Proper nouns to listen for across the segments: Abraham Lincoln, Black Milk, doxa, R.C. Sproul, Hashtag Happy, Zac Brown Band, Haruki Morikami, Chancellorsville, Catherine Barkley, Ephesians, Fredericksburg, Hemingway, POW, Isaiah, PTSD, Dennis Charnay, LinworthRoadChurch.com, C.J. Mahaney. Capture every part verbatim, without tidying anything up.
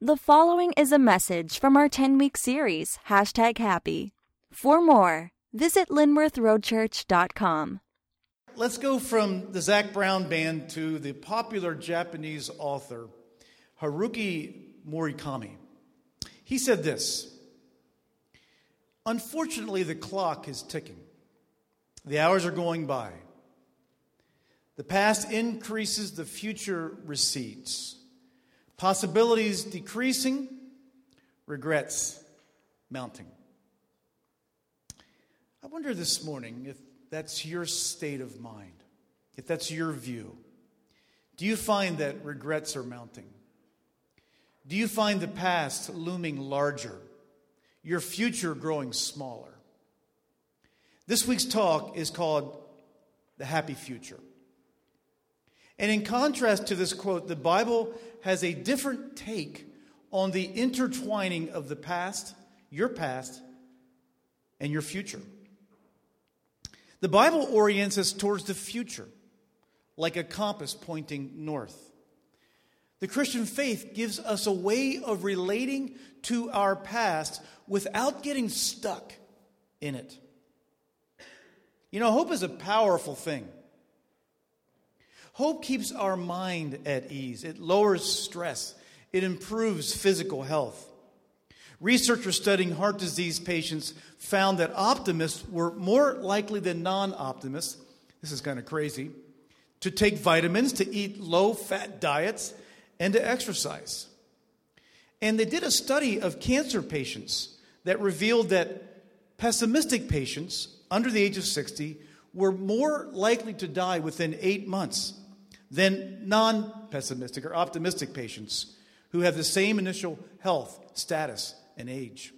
The following is a message from our ten-week series, Hashtag Happy. For more, visit Linworth Road Church dot com. Let's go from the Zac Brown Band to the popular Japanese author, Haruki Morikami. He said this, "Unfortunately, the clock is ticking. The hours are going by. The past increases, the future recedes. Possibilities decreasing, regrets mounting." I wonder this morning if that's your state of mind, if that's your view. Do you find that regrets are mounting? Do you find the past looming larger, your future growing smaller? This week's talk is called The Happy Future. And in contrast to this quote, the Bible has a different take on the intertwining of the past, your past, and your future. The Bible orients us towards the future, like a compass pointing north. The Christian faith gives us a way of relating to our past without getting stuck in it. You know, hope is a powerful thing. Hope keeps our mind at ease. It lowers stress. It improves physical health. Researchers studying heart disease patients found that optimists were more likely than non-optimists, this is kind of crazy, to take vitamins, to eat low-fat diets, and to exercise. And they did a study of cancer patients that revealed that pessimistic patients under the age of sixty were more likely to die within eight months than non-pessimistic or optimistic patients who have the same initial health, status, and age.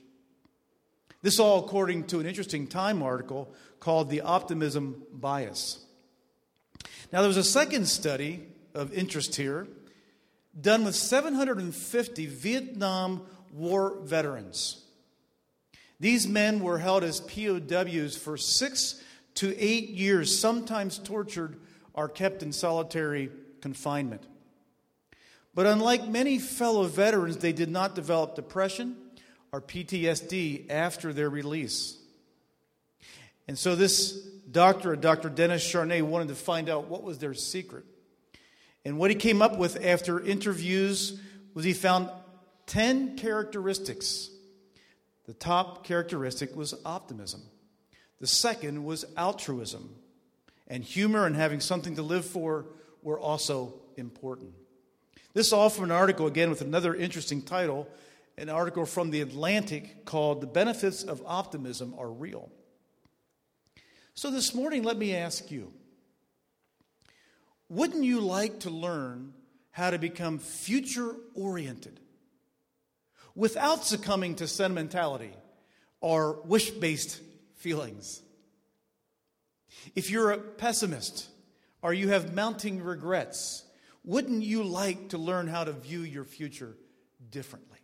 This all according to an interesting Time article called The Optimism Bias. Now, there was a second study of interest here done with seven hundred fifty Vietnam War veterans. These men were held as P O Ws for six to eight years, sometimes tortured, are kept in solitary confinement. But unlike many fellow veterans, they did not develop depression or P T S D after their release. And so this doctor, Dr. Dennis Charnay, wanted to find out what was their secret. And what he came up with after interviews was he found ten characteristics. The top characteristic was optimism. The second was altruism. And humor and having something to live for were also important. This all from an article, again, with another interesting title, an article from The Atlantic called The Benefits of Optimism Are Real. So this morning, let me ask you, wouldn't you like to learn how to become future-oriented without succumbing to sentimentality or wish-based feelings? If you're a pessimist or you have mounting regrets, wouldn't you like to learn how to view your future differently?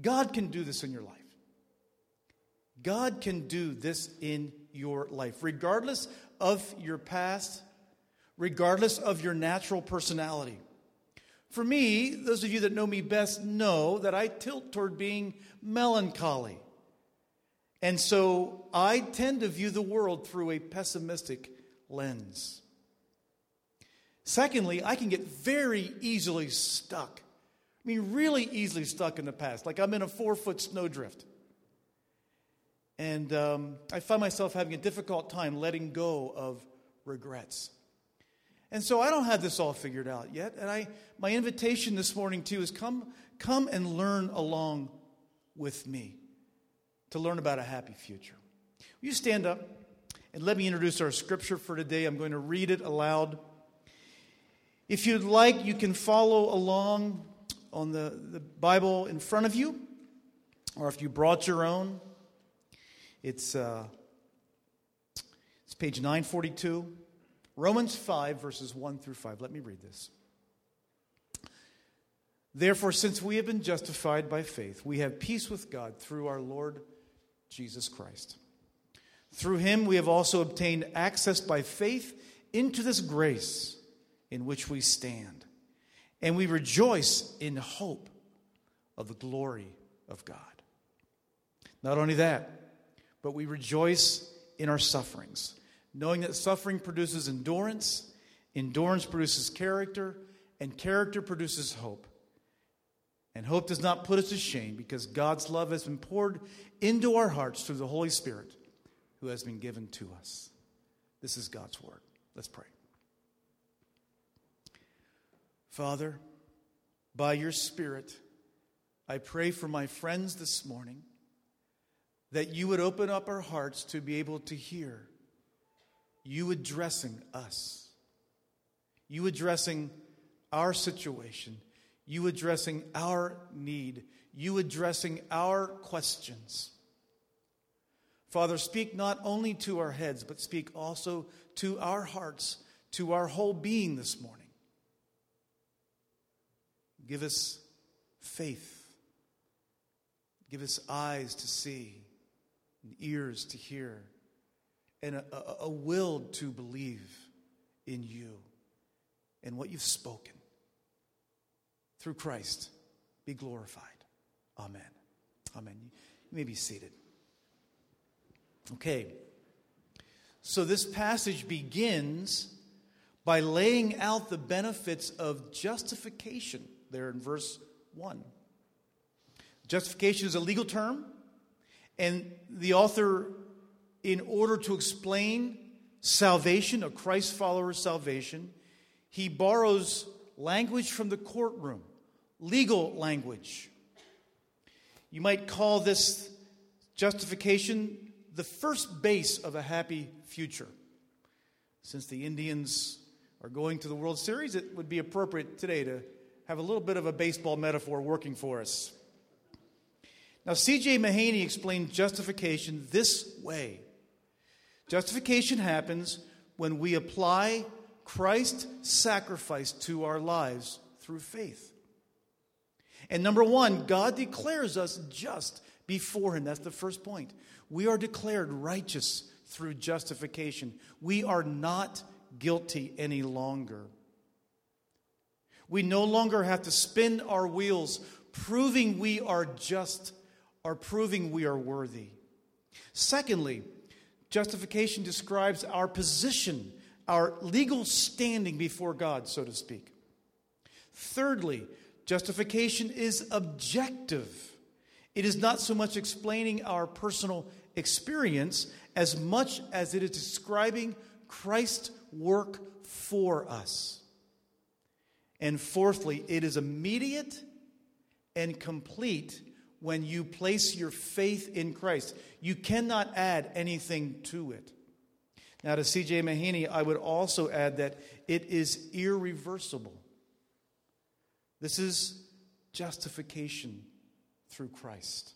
God can do this in your life. God can do this in your life, regardless of your past, regardless of your natural personality. For me, those of you that know me best know that I tilt toward being melancholy. And so I tend to view the world through a pessimistic lens. Secondly, I can get very easily stuck. I mean, really easily stuck in the past. Like I'm in a four-foot snowdrift. And um, I find myself having a difficult time letting go of regrets. And so I don't have this all figured out yet. And I, my invitation this morning, too, is come, come and learn along with me to learn about a happy future. Will you stand up and let me introduce our scripture for today? I'm going to read it aloud. If you'd like, you can follow along on the, the Bible in front of you, or if you brought your own, it's uh, it's page nine forty-two, Romans five, verses one through five. Let me read this. "Therefore, since we have been justified by faith, we have peace with God through our Lord Jesus Christ. Through him we have also obtained access by faith into this grace in which we stand, and we rejoice in hope of the glory of God. Not only that, but we rejoice in our sufferings, knowing that suffering produces endurance, endurance produces character, and character produces hope. And hope does not put us to shame because God's love has been poured into our hearts through the Holy Spirit who has been given to us. This is God's word. Let's pray. Father, by your Spirit, I pray for my friends this morning that you would open up our hearts to be able to hear you addressing us, you addressing our situation, you addressing our need, you addressing our questions. Father, speak not only to our heads, but speak also to our hearts, to our whole being this morning. Give us faith. Give us eyes to see, and ears to hear, and a, a, a will to believe in you and what you've spoken. Through Christ, be glorified. Amen. Amen. You may be seated. Okay. So this passage begins by laying out the benefits of justification there in verse one. Justification is a legal term, and the author, in order to explain salvation, a Christ follower's salvation, he borrows language from the courtroom. Legal language. You might call this justification the first base of a happy future. Since the Indians are going to the World Series, it would be appropriate today to have a little bit of a baseball metaphor working for us. Now, C J Mahaney explained justification this way. Justification happens when we apply Christ's sacrifice to our lives through faith. And number one, God declares us just before him. That's the first point. We are declared righteous through justification. We are not guilty any longer. We no longer have to spin our wheels proving we are just or proving we are worthy. Secondly, justification describes our position, our legal standing before God, so to speak. Thirdly, justification is objective. It is not so much explaining our personal experience as much as it is describing Christ's work for us. And fourthly, it is immediate and complete when you place your faith in Christ. You cannot add anything to it. Now, to C J Mahaney, I would also add that it is irreversible. This is justification through Christ.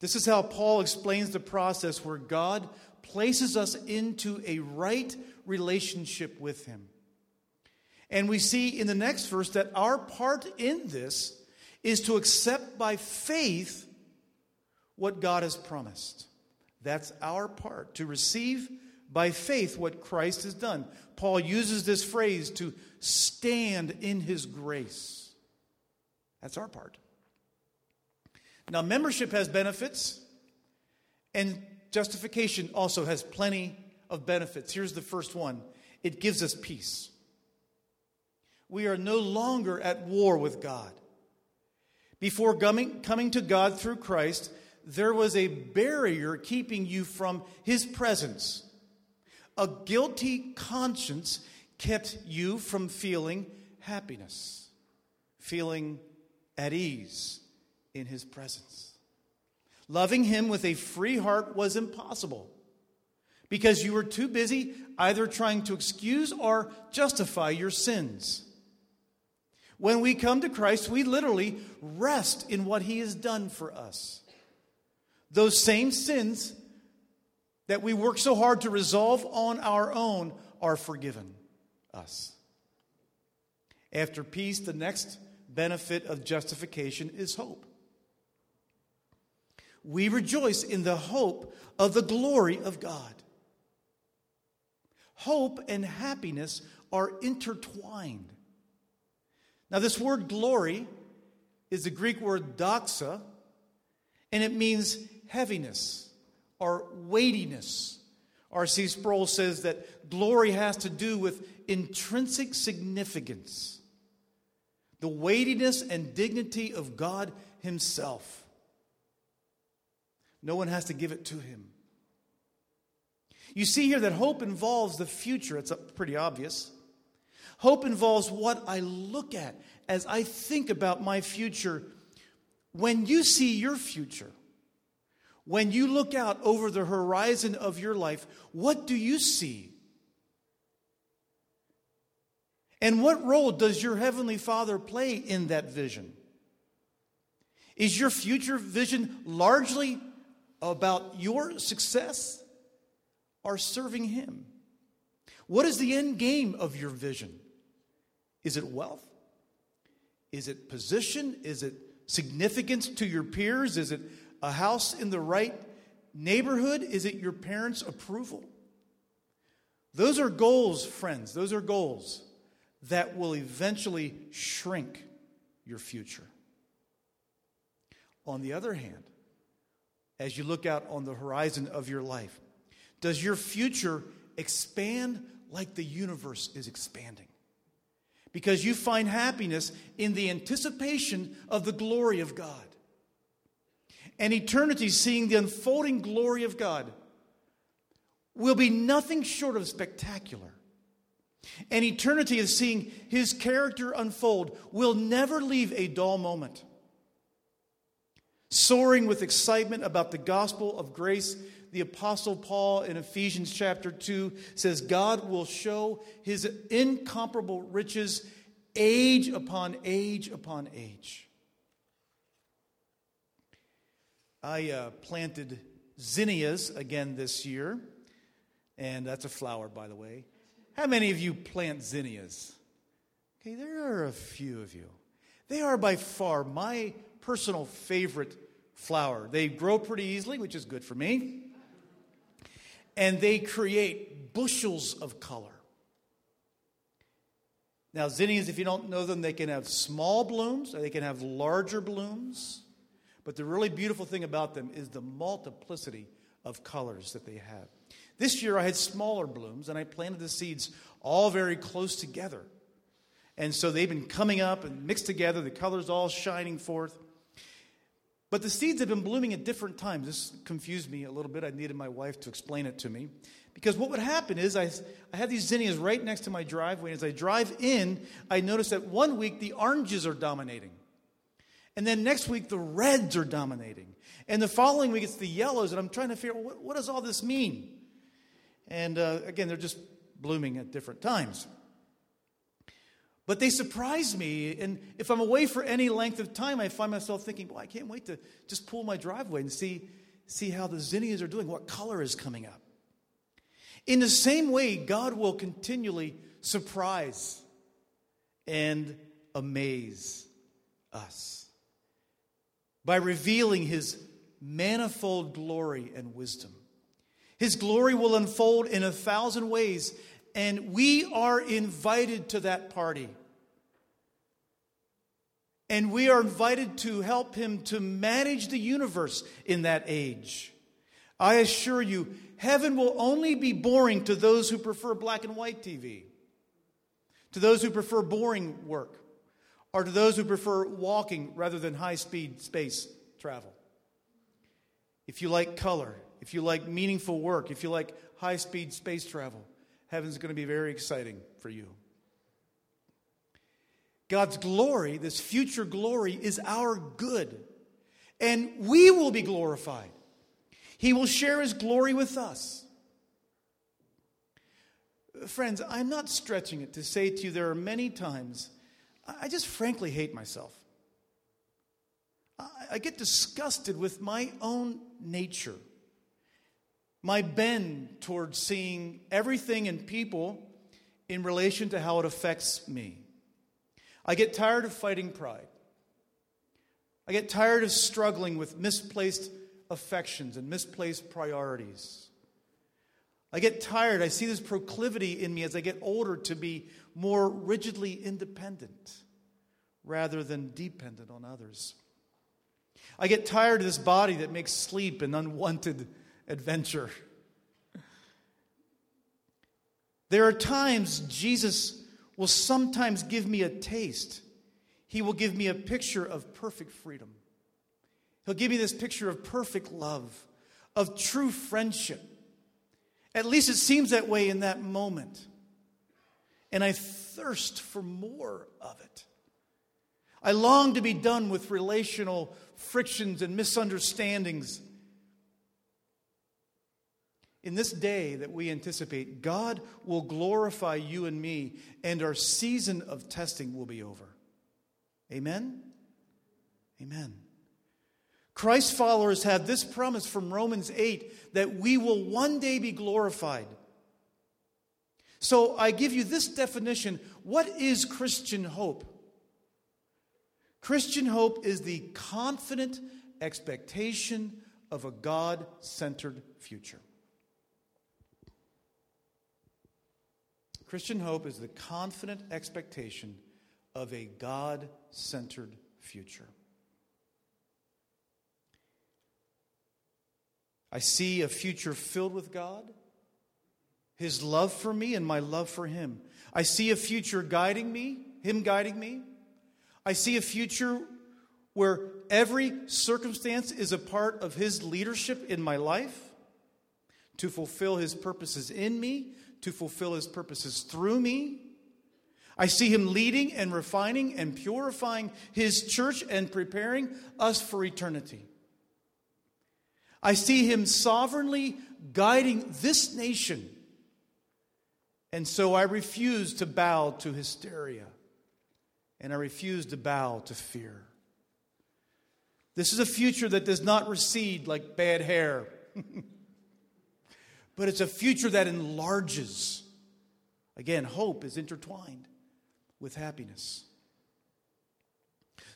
This is how Paul explains the process where God places us into a right relationship with him. And we see in the next verse that our part in this is to accept by faith what God has promised. That's our part, to receive by faith what Christ has done. Paul uses this phrase, to stand in his grace. That's our part. Now, membership has benefits, and justification also has plenty of benefits. Here's the first one. It gives us peace. We are no longer at war with God. Before coming, coming to God through Christ, there was a barrier keeping you from his presence. A guilty conscience kept you from feeling happiness, feeling at ease in his presence. Loving him with a free heart was impossible because you were too busy either trying to excuse or justify your sins. When we come to Christ, we literally rest in what he has done for us. Those same sins that we work so hard to resolve on our own are forgiven us. After peace, the next benefit of justification is hope. We rejoice in the hope of the glory of God. Hope and happiness are intertwined. Now, this word glory is the Greek word doxa, and it means heaviness or weightiness. R C. Sproul says that glory has to do with intrinsic significance, the weightiness and dignity of God himself. No one has to give it to him. You see here that hope involves the future. It's pretty obvious. Hope involves what I look at as I think about my future. When you see your future, when you look out over the horizon of your life, what do you see? And what role does your Heavenly Father play in that vision? Is your future vision largely about your success or serving Him? What is the end game of your vision? Is it wealth? Is it position? Is it significance to your peers? Is it a house in the right neighborhood? Is it your parents' approval? Those are goals, friends. Those are goals that will eventually shrink your future. On the other hand, as you look out on the horizon of your life, does your future expand like the universe is expanding? Because you find happiness in the anticipation of the glory of God. And eternity, seeing the unfolding glory of God, will be nothing short of spectacular. And eternity of seeing His character unfold will never leave a dull moment. Soaring with excitement about the gospel of grace, the Apostle Paul in Ephesians chapter two says, God will show His incomparable riches age upon age upon age. I uh, planted zinnias again this year, and that's a flower, by the way. How many of you plant zinnias? Okay, there are a few of you. They are by far my personal favorite flower. They grow pretty easily, which is good for me. And they create bushels of color. Now, zinnias, if you don't know them, they can have small blooms or they can have larger blooms. But the really beautiful thing about them is the multiplicity of colors that they have. This year I had smaller blooms and I planted the seeds all very close together. And so they've been coming up and mixed together, the colors all shining forth. But the seeds have been blooming at different times. This confused me a little bit. I needed my wife to explain it to me. Because what would happen is I, I had these zinnias right next to my driveway. As I drive in, I noticed that one week the oranges are dominating. And then next week the reds are dominating. And the following week it's the yellows. And I'm trying to figure out, what, what does all this mean? And uh, again, they're just blooming at different times. But they surprise me, and if I'm away for any length of time, I find myself thinking, well, I can't wait to just pull my driveway and see, see how the zinnias are doing, what color is coming up. In the same way, God will continually surprise and amaze us by revealing His manifold glory and wisdom. His glory will unfold in a thousand ways, and we are invited to that party. And we are invited to help Him to manage the universe in that age. I assure you, heaven will only be boring to those who prefer black and white T V, to those who prefer boring work, or to those who prefer walking rather than high-speed space travel. If you like color, if you like meaningful work, if you like high-speed space travel, heaven's going to be very exciting for you. God's glory, this future glory, is our good. And we will be glorified. He will share His glory with us. Friends, I'm not stretching it to say to you there are many times I just frankly hate myself. I get disgusted with my own nature. My bend towards seeing everything and people in relation to how it affects me. I get tired of fighting pride. I get tired of struggling with misplaced affections and misplaced priorities. I get tired. I see this proclivity in me as I get older to be more rigidly independent, rather than dependent on others. I get tired of this body that makes sleep an unwanted adventure. There are times Jesus will sometimes give me a taste. He will give me a picture of perfect freedom. He'll give me this picture of perfect love, of true friendship. At least it seems that way in that moment. And I thirst for more of it. I long to be done with relational frictions and misunderstandings. In this day that we anticipate, God will glorify you and me, and our season of testing will be over. Amen? Amen. Christ followers have this promise from Romans eight that we will one day be glorified. So I give you this definition. What is Christian hope? Christian hope is the confident expectation of a God-centered future. Christian hope is the confident expectation of a God-centered future. I see a future filled with God, His love for me and my love for Him. I see a future guiding me, Him guiding me. I see a future where every circumstance is a part of His leadership in my life to fulfill His purposes in me, to fulfill His purposes through me. I see Him leading and refining and purifying His church and preparing us for eternity. I see Him sovereignly guiding this nation. And so I refuse to bow to hysteria. And I refuse to bow to fear. This is a future that does not recede like bad hair. But it's a future that enlarges. Again, hope is intertwined with happiness.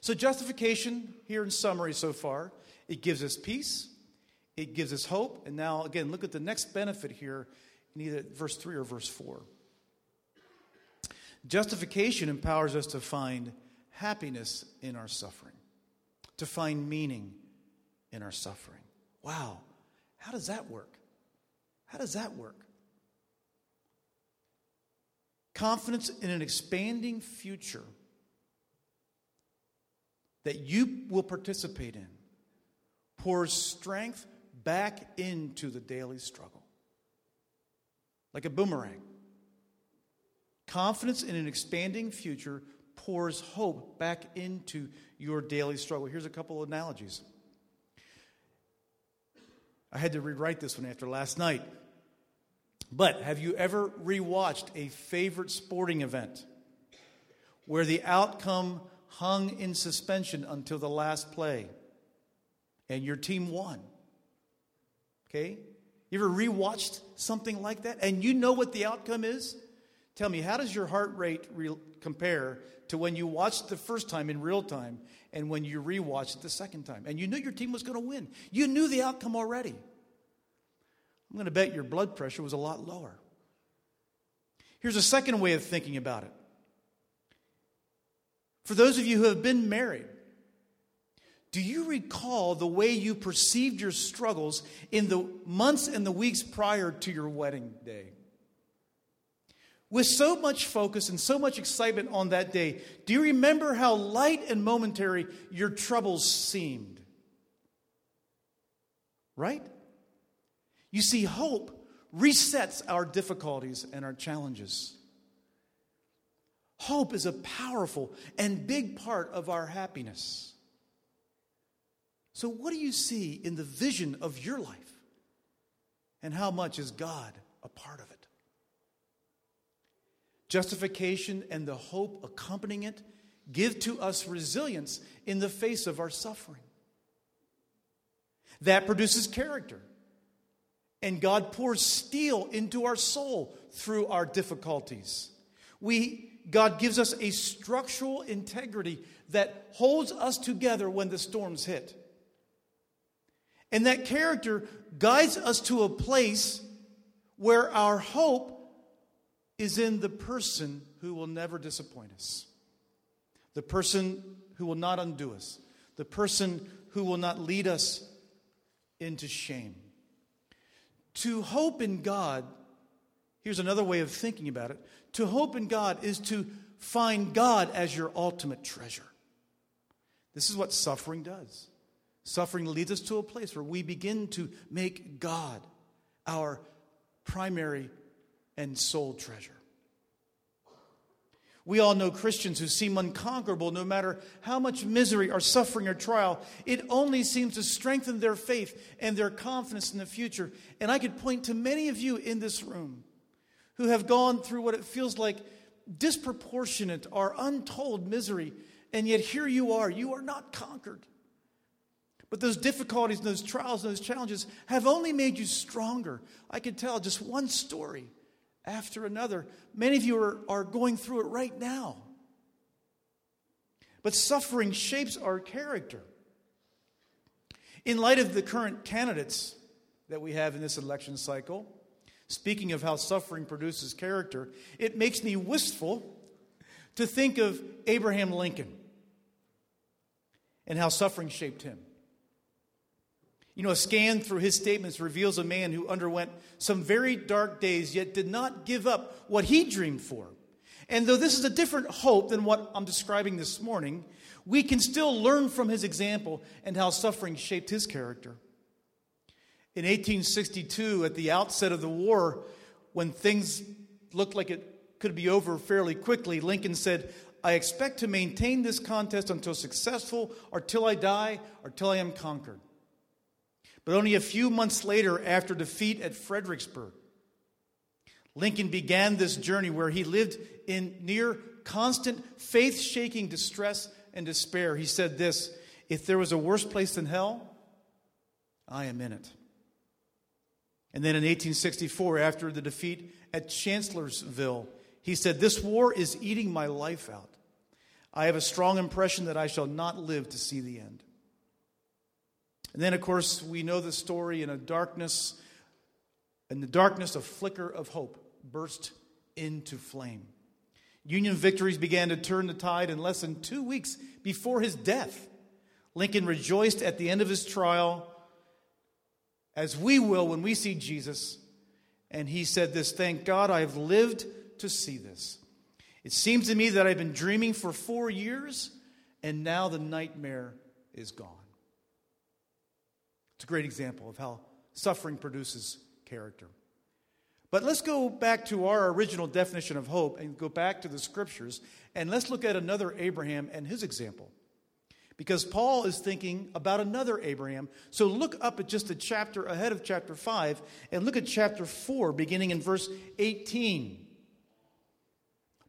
So justification, here in summary so far, it gives us peace, it gives us hope, and now again, look at the next benefit here in either verse three or verse four. Justification empowers us to find happiness in our suffering, to find meaning in our suffering. Wow, how does that work? How does that work? Confidence in an expanding future that you will participate in pours strength back into the daily struggle. Like a boomerang. Confidence in an expanding future pours hope back into your daily struggle. Here's a couple of analogies. I had to rewrite this one after last night. But have you ever rewatched a favorite sporting event where the outcome hung in suspension until the last play and your team won? Okay? You ever rewatched something like that and you know what the outcome is? Tell me, how does your heart rate re- compare to when you watched the first time in real time and when you rewatched it the second time? And you knew your team was going to win. You knew the outcome already. I'm going to bet your blood pressure was a lot lower. Here's a second way of thinking about it. For those of you who have been married, do you recall the way you perceived your struggles in the months and the weeks prior to your wedding day? With so much focus and so much excitement on that day, do you remember how light and momentary your troubles seemed? Right? You see, hope resets our difficulties and our challenges. Hope is a powerful and big part of our happiness. So what do you see in the vision of your life? And how much is God a part of it? Justification and the hope accompanying it give to us resilience in the face of our suffering. That produces character. And God pours steel into our soul through our difficulties. We, God gives us a structural integrity that holds us together when the storms hit. And that character guides us to a place where our hope is in the person who will never disappoint us. the person who will not undo us, the person who will not lead us into shame. To hope in God, here's another way of thinking about it. To hope in God is to find God as your ultimate treasure. This is what suffering does. Suffering leads us to a place where we begin to make God our primary and sole treasure. We all know Christians who seem unconquerable no matter how much misery or suffering or trial. It only seems to strengthen their faith and their confidence in the future. And I could point to many of you in this room who have gone through what it feels like disproportionate or untold misery, and yet here you are. You are not conquered. But those difficulties and those trials and those challenges have only made you stronger. I could tell just one story after another. Many of you are, are going through it right now. But suffering shapes our character. In light of the current candidates that we have in this election cycle, speaking of how suffering produces character, it makes me wistful to think of Abraham Lincoln and how suffering shaped him. You know, a scan through his statements reveals a man who underwent some very dark days, yet did not give up what he dreamed for. And though this is a different hope than what I'm describing this morning, we can still learn from his example and how suffering shaped his character. In eighteen sixty-two, at the outset of the war, when things looked like it could be over fairly quickly, Lincoln said, "I expect to maintain this contest until successful, or till I die, or till I am conquered." But only a few months later, after defeat at Fredericksburg, Lincoln began this journey where he lived in near constant, faith-shaking distress and despair. He said this, "If there was a worse place than hell, I am in it." And then in eighteen sixty-four, after the defeat at Chancellorsville, he said, "This war is eating my life out. I have a strong impression that I shall not live to see the end." And then, of course, we know the story. In a darkness, in the darkness, a flicker of hope burst into flame. Union victories began to turn the tide, and less than two weeks before his death, Lincoln rejoiced at the end of his trial, as we will when we see Jesus. And he said this, "Thank God I have lived to see this. It seems to me that I've been dreaming for four years, and now the nightmare is gone." It's a great example of how suffering produces character. But let's go back to our original definition of hope and go back to the scriptures, and let's look at another Abraham and his example, because Paul is thinking about another Abraham. So look up at just a chapter ahead of chapter five and look at chapter four, beginning in verse eighteen.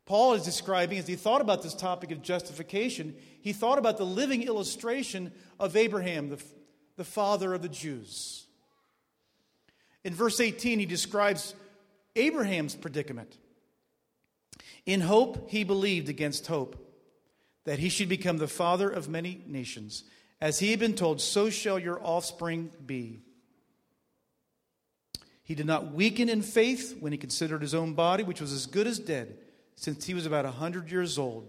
Paul is describing, as he thought about this topic of justification, he thought about the living illustration of Abraham, the the father of the Jews. In verse eighteen, he describes Abraham's predicament. "In hope he believed against hope, that he should become the father of many nations. As he had been told, so shall your offspring be. He did not weaken in faith when he considered his own body, which was as good as dead, since he was about a hundred years old,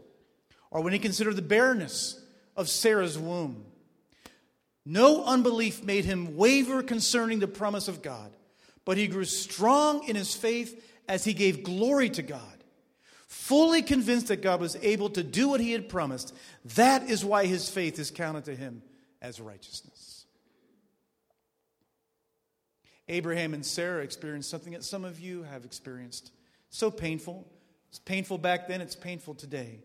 or when he considered the barrenness of Sarah's womb. No unbelief made him waver concerning the promise of God, but he grew strong in his faith as he gave glory to God, fully convinced that God was able to do what he had promised. That is why his faith is counted to him as righteousness." Abraham and Sarah experienced something that some of you have experienced. So painful. It's painful back then. It's painful today.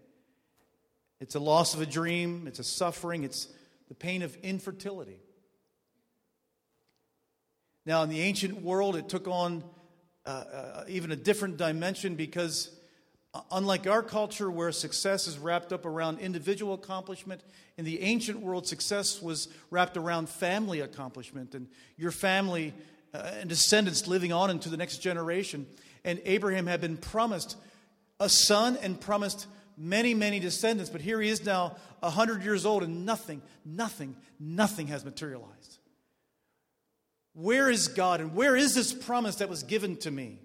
It's a loss of a dream. It's a suffering. It's the pain of infertility. Now, in the ancient world, it took on uh, uh, even a different dimension, because uh, unlike our culture, where success is wrapped up around individual accomplishment, in the ancient world, success was wrapped around family accomplishment and your family uh, and descendants living on into the next generation. And Abraham had been promised a son and promised many, many descendants, but here he is now a hundred years old, and nothing, nothing, nothing has materialized. Where is God, and where is this promise that was given to me?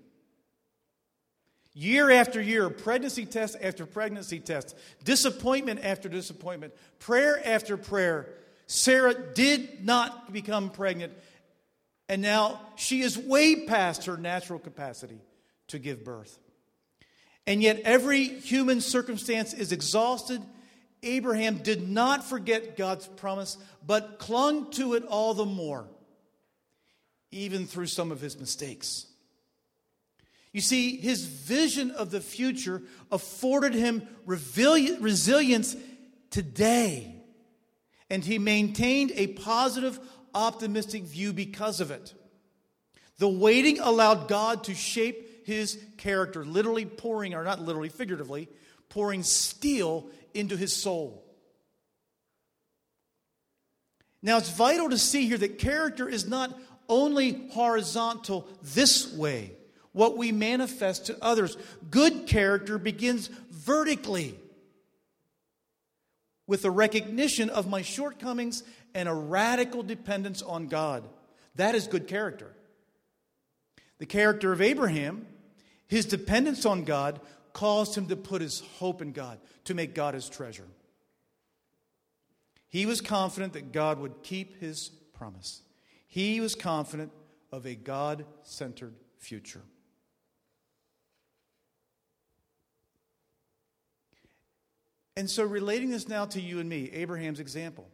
Year after year, pregnancy test after pregnancy test, disappointment after disappointment, prayer after prayer, Sarah did not become pregnant, and now she is way past her natural capacity to give birth. And yet every human circumstance is exhausted. Abraham did not forget God's promise, but clung to it all the more, even through some of his mistakes. You see, his vision of the future afforded him resilience today, and he maintained a positive, optimistic view because of it. The waiting allowed God to shape his character, literally pouring, or not literally, figuratively, pouring steel into his soul. Now, it's vital to see here that character is not only horizontal this way, what we manifest to others. Good character begins vertically with a recognition of my shortcomings and a radical dependence on God. That is good character. The character of Abraham, his dependence on God, caused him to put his hope in God, to make God his treasure. He was confident that God would keep his promise. He was confident of a God-centered future. And so, relating this now to you and me, Abraham's example.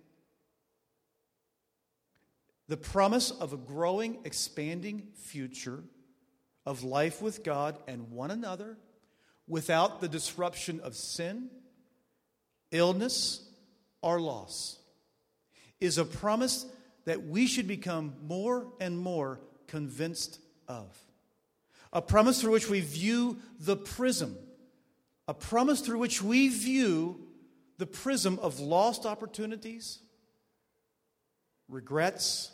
The promise of a growing, expanding future of life with God and one another without the disruption of sin, illness, or loss is a promise that we should become more and more convinced of. A promise through which we view the prism. A promise through which we view the prism of lost opportunities, regrets,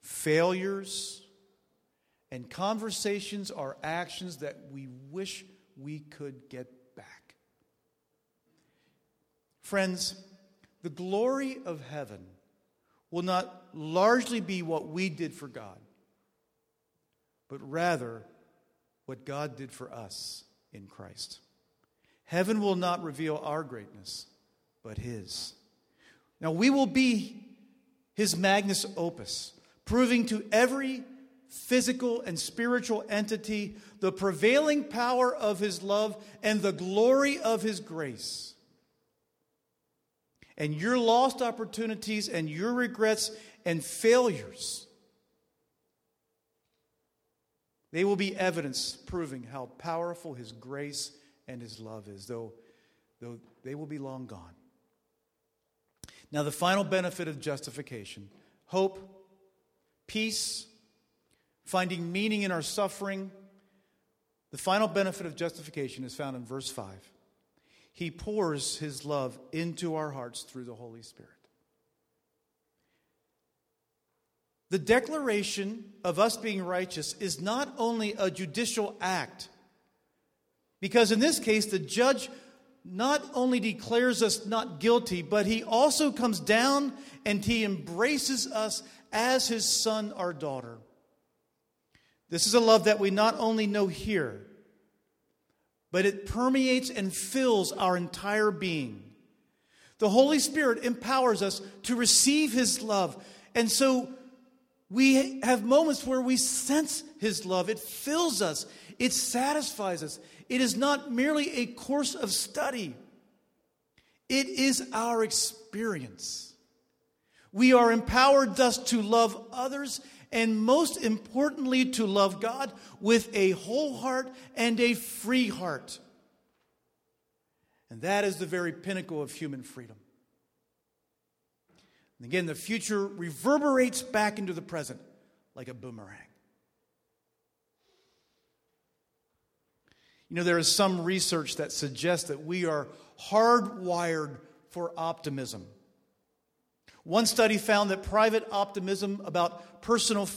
failures, and conversations or actions that we wish we could get back. Friends, the glory of heaven will not largely be what we did for God, but rather what God did for us in Christ. Heaven will not reveal our greatness, but His. Now, we will be His magnus opus, proving to every physical and spiritual entity the prevailing power of His love and the glory of His grace. And your lost opportunities and your regrets and failures, they will be evidence proving how powerful His grace and His love is, though, though they will be long gone. Now, the final benefit of justification, hope, peace, finding meaning in our suffering, the final benefit of justification is found in verse five. He pours His love into our hearts through the Holy Spirit. The declaration of us being righteous is not only a judicial act, because in this case, the judge not only declares us not guilty, but he also comes down and he embraces us as his son or daughter. This is a love that we not only know here, but it permeates and fills our entire being. The Holy Spirit empowers us to receive His love, and so we have moments where we sense His love. It fills us. It satisfies us. It is not merely a course of study. It is our experience. We are empowered thus to love others, and most importantly, to love God with a whole heart and a free heart. And that is the very pinnacle of human freedom. And again, the future reverberates back into the present like a boomerang. You know, there is some research that suggests that we are hardwired for optimism. One study found that private optimism about personal,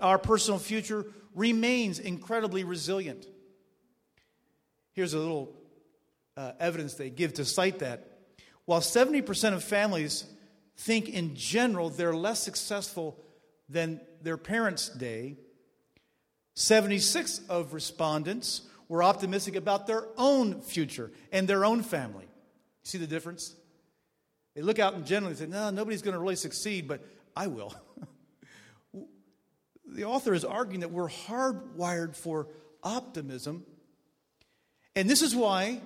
our personal future remains incredibly resilient. Here's a little uh, evidence they give to cite that. While seventy percent of families think in general they're less successful than their parents' day, seventy-six of respondents were optimistic about their own future and their own family. See the difference? They look out and generally say, no, nobody's going to really succeed, but I will. The author is arguing that we're hardwired for optimism. And this is why,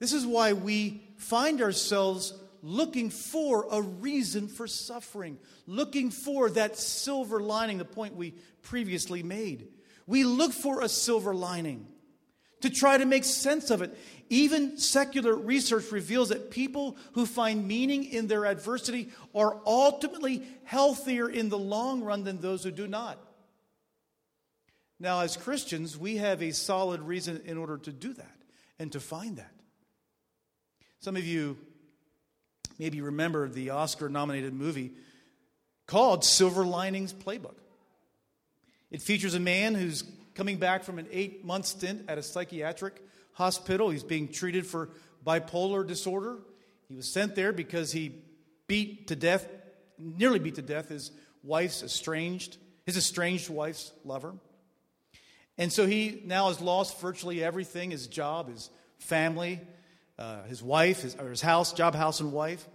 this is why we find ourselves looking for a reason for suffering, looking for that silver lining, the point we previously made. We look for a silver lining to try to make sense of it. Even secular research reveals that people who find meaning in their adversity are ultimately healthier in the long run than those who do not. Now, as Christians, we have a solid reason in order to do that and to find that. Some of you maybe remember the Oscar-nominated movie called Silver Linings Playbook. It features a man who's coming back from an eight-month stint at a psychiatric hospital. He's being treated for bipolar disorder. He was sent there because he beat to death, nearly beat to death, his wife's estranged, his estranged wife's lover. And so he now has lost virtually everything, his job, his family, uh, his wife, his, or his house, job, house, and wife.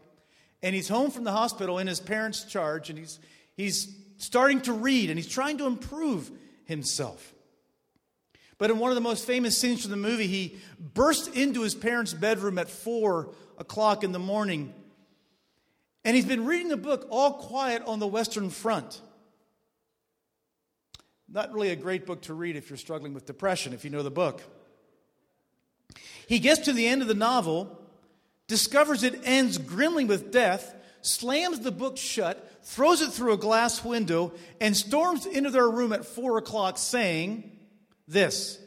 And he's home from the hospital in his parents' charge, and he's he's starting to read, and he's trying to improve himself. But in one of the most famous scenes from the movie, he bursts into his parents' bedroom at four o'clock in the morning, and he's been reading the book All Quiet on the Western Front. Not really a great book to read if you're struggling with depression, if you know the book. He gets to the end of the novel, discovers it ends grimly with death, slams the book shut, throws it through a glass window, and storms into their room at four o'clock saying this.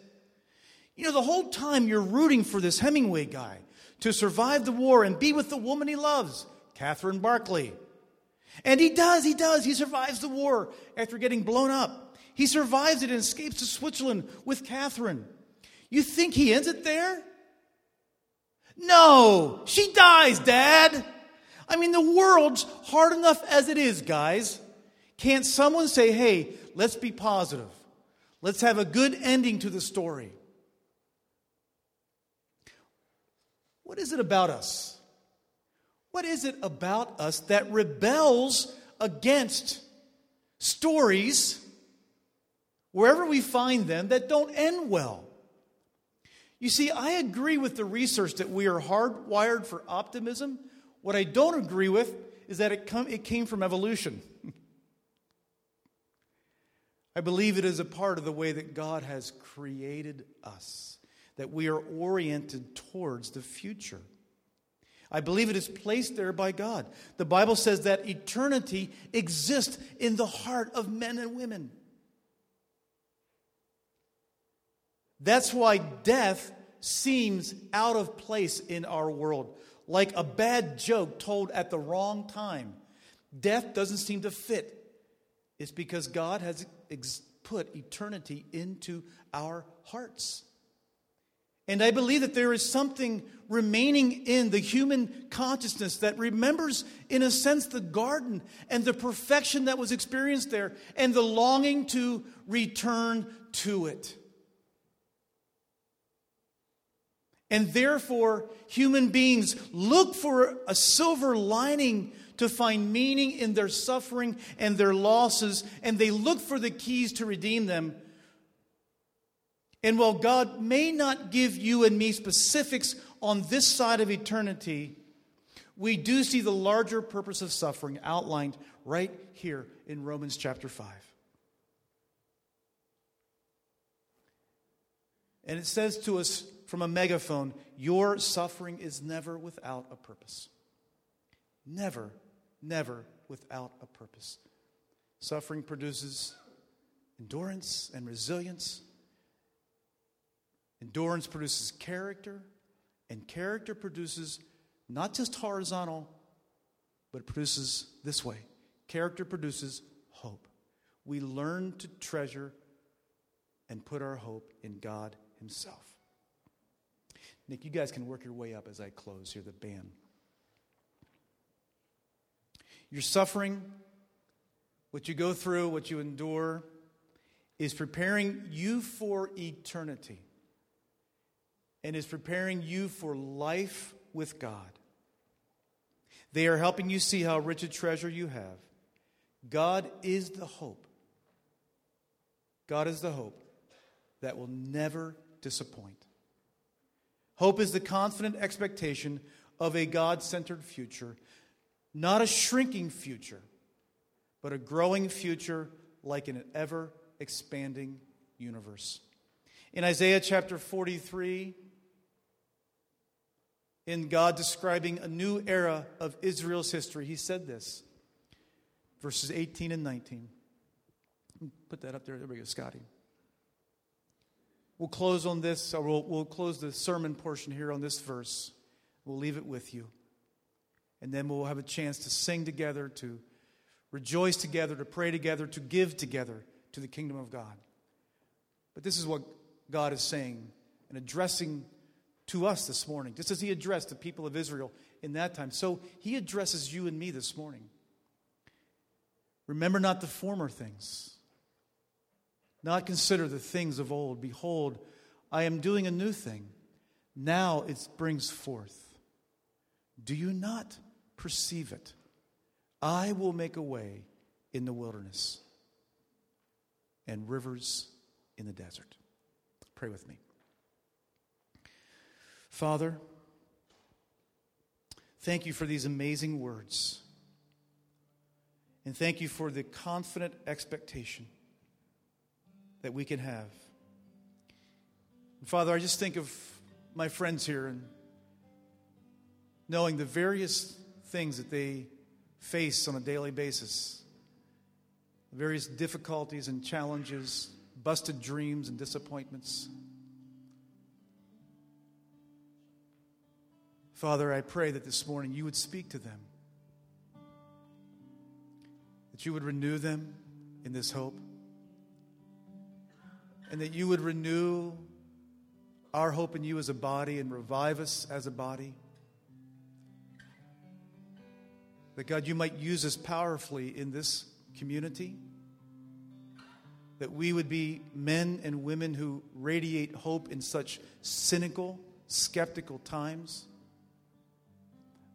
You know, the whole time you're rooting for this Hemingway guy to survive the war and be with the woman he loves, Catherine Barkley. And he does, he does. He survives the war after getting blown up. He survives it and escapes to Switzerland with Catherine. You think he ends it there? No, she dies, Dad. I mean, the world's hard enough as it is, guys. Can't someone say, hey, let's be positive. Let's have a good ending to the story. What is it about us? What is it about us that rebels against stories, wherever we find them, that don't end well? You see, I agree with the research that we are hardwired for optimism. What I don't agree with is that it, come, it came from evolution. I believe it is a part of the way that God has created us, that we are oriented towards the future. I believe it is placed there by God. The Bible says that eternity exists in the heart of men and women. That's why death seems out of place in our world. Like a bad joke told at the wrong time. Death doesn't seem to fit. It's because God has ex- put eternity into our hearts. And I believe that there is something remaining in the human consciousness that remembers, in a sense, the garden and the perfection that was experienced there and the longing to return to it. And therefore, human beings look for a silver lining to find meaning in their suffering and their losses, and they look for the keys to redeem them. And while God may not give you and me specifics on this side of eternity, we do see the larger purpose of suffering outlined right here in Romans chapter five. And it says to us, from a megaphone, your suffering is never without a purpose. Never, never without a purpose. Suffering produces endurance and resilience. Endurance produces character, and character produces not just horizontal, but it produces this way. Character produces hope. We learn to treasure and put our hope in God Himself. Nick, you guys can work your way up as I close here, the band. Your suffering, what you go through, what you endure, is preparing you for eternity and is preparing you for life with God. They are helping you see how rich a treasure you have. God is the hope. God is the hope that will never disappoint. Hope is the confident expectation of a God-centered future, not a shrinking future, but a growing future like an ever-expanding universe. In Isaiah chapter forty-three, in God describing a new era of Israel's history, he said this, verses eighteen and nineteen. Put that up there. There we go, Scotty. We'll close on this. We'll, we'll close the sermon portion here on this verse. We'll leave it with you. And then we'll have a chance to sing together, to rejoice together, to pray together, to give together to the kingdom of God. But this is what God is saying and addressing to us this morning. Just as he addressed the people of Israel in that time, so he addresses you and me this morning. Remember not the former things. Not consider the things of old. Behold, I am doing a new thing. Now it springs forth. Do you not perceive it? I will make a way in the wilderness and rivers in the desert. Pray with me. Father, thank you for these amazing words. And thank you for the confident expectation that we can have. And Father, I just think of my friends here and knowing the various things that they face on a daily basis, various difficulties and challenges, busted dreams and disappointments. Father, I pray that this morning you would speak to them, that you would renew them in this hope, and that you would renew our hope in you as a body and revive us as a body. That, God, you might use us powerfully in this community. That we would be men and women who radiate hope in such cynical, skeptical times.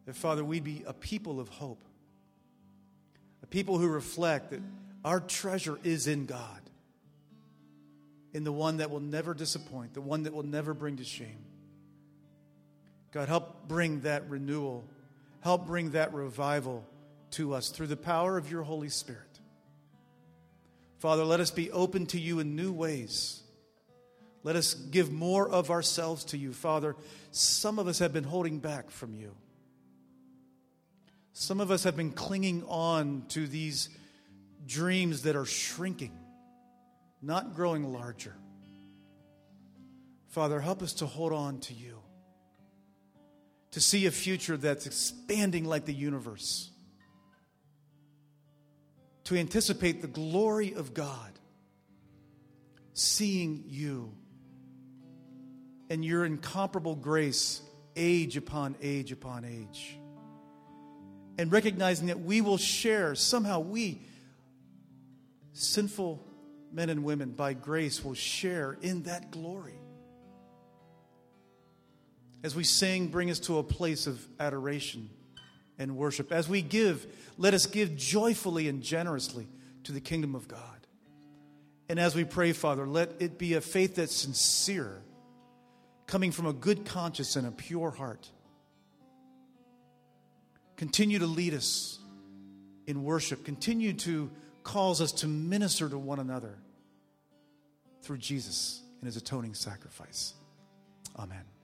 That, Father, we'd be a people of hope. A people who reflect that our treasure is in God. In the one that will never disappoint, the one that will never bring to shame. God, help bring that renewal. Help bring that revival to us through the power of your Holy Spirit. Father, let us be open to you in new ways. Let us give more of ourselves to you. Father, some of us have been holding back from you. Some of us have been clinging on to these dreams that are shrinking, not growing larger. Father, help us to hold on to you, to see a future that's expanding like the universe, to anticipate the glory of God, seeing you and your incomparable grace age upon age upon age, and recognizing that we will share somehow, we sinful men and women, by grace, will share in that glory. As we sing, bring us to a place of adoration and worship. As we give, let us give joyfully and generously to the kingdom of God. And as we pray, Father, let it be a faith that's sincere, coming from a good conscience and a pure heart. Continue to lead us in worship. Continue to calls us to minister to one another through Jesus and his atoning sacrifice. Amen.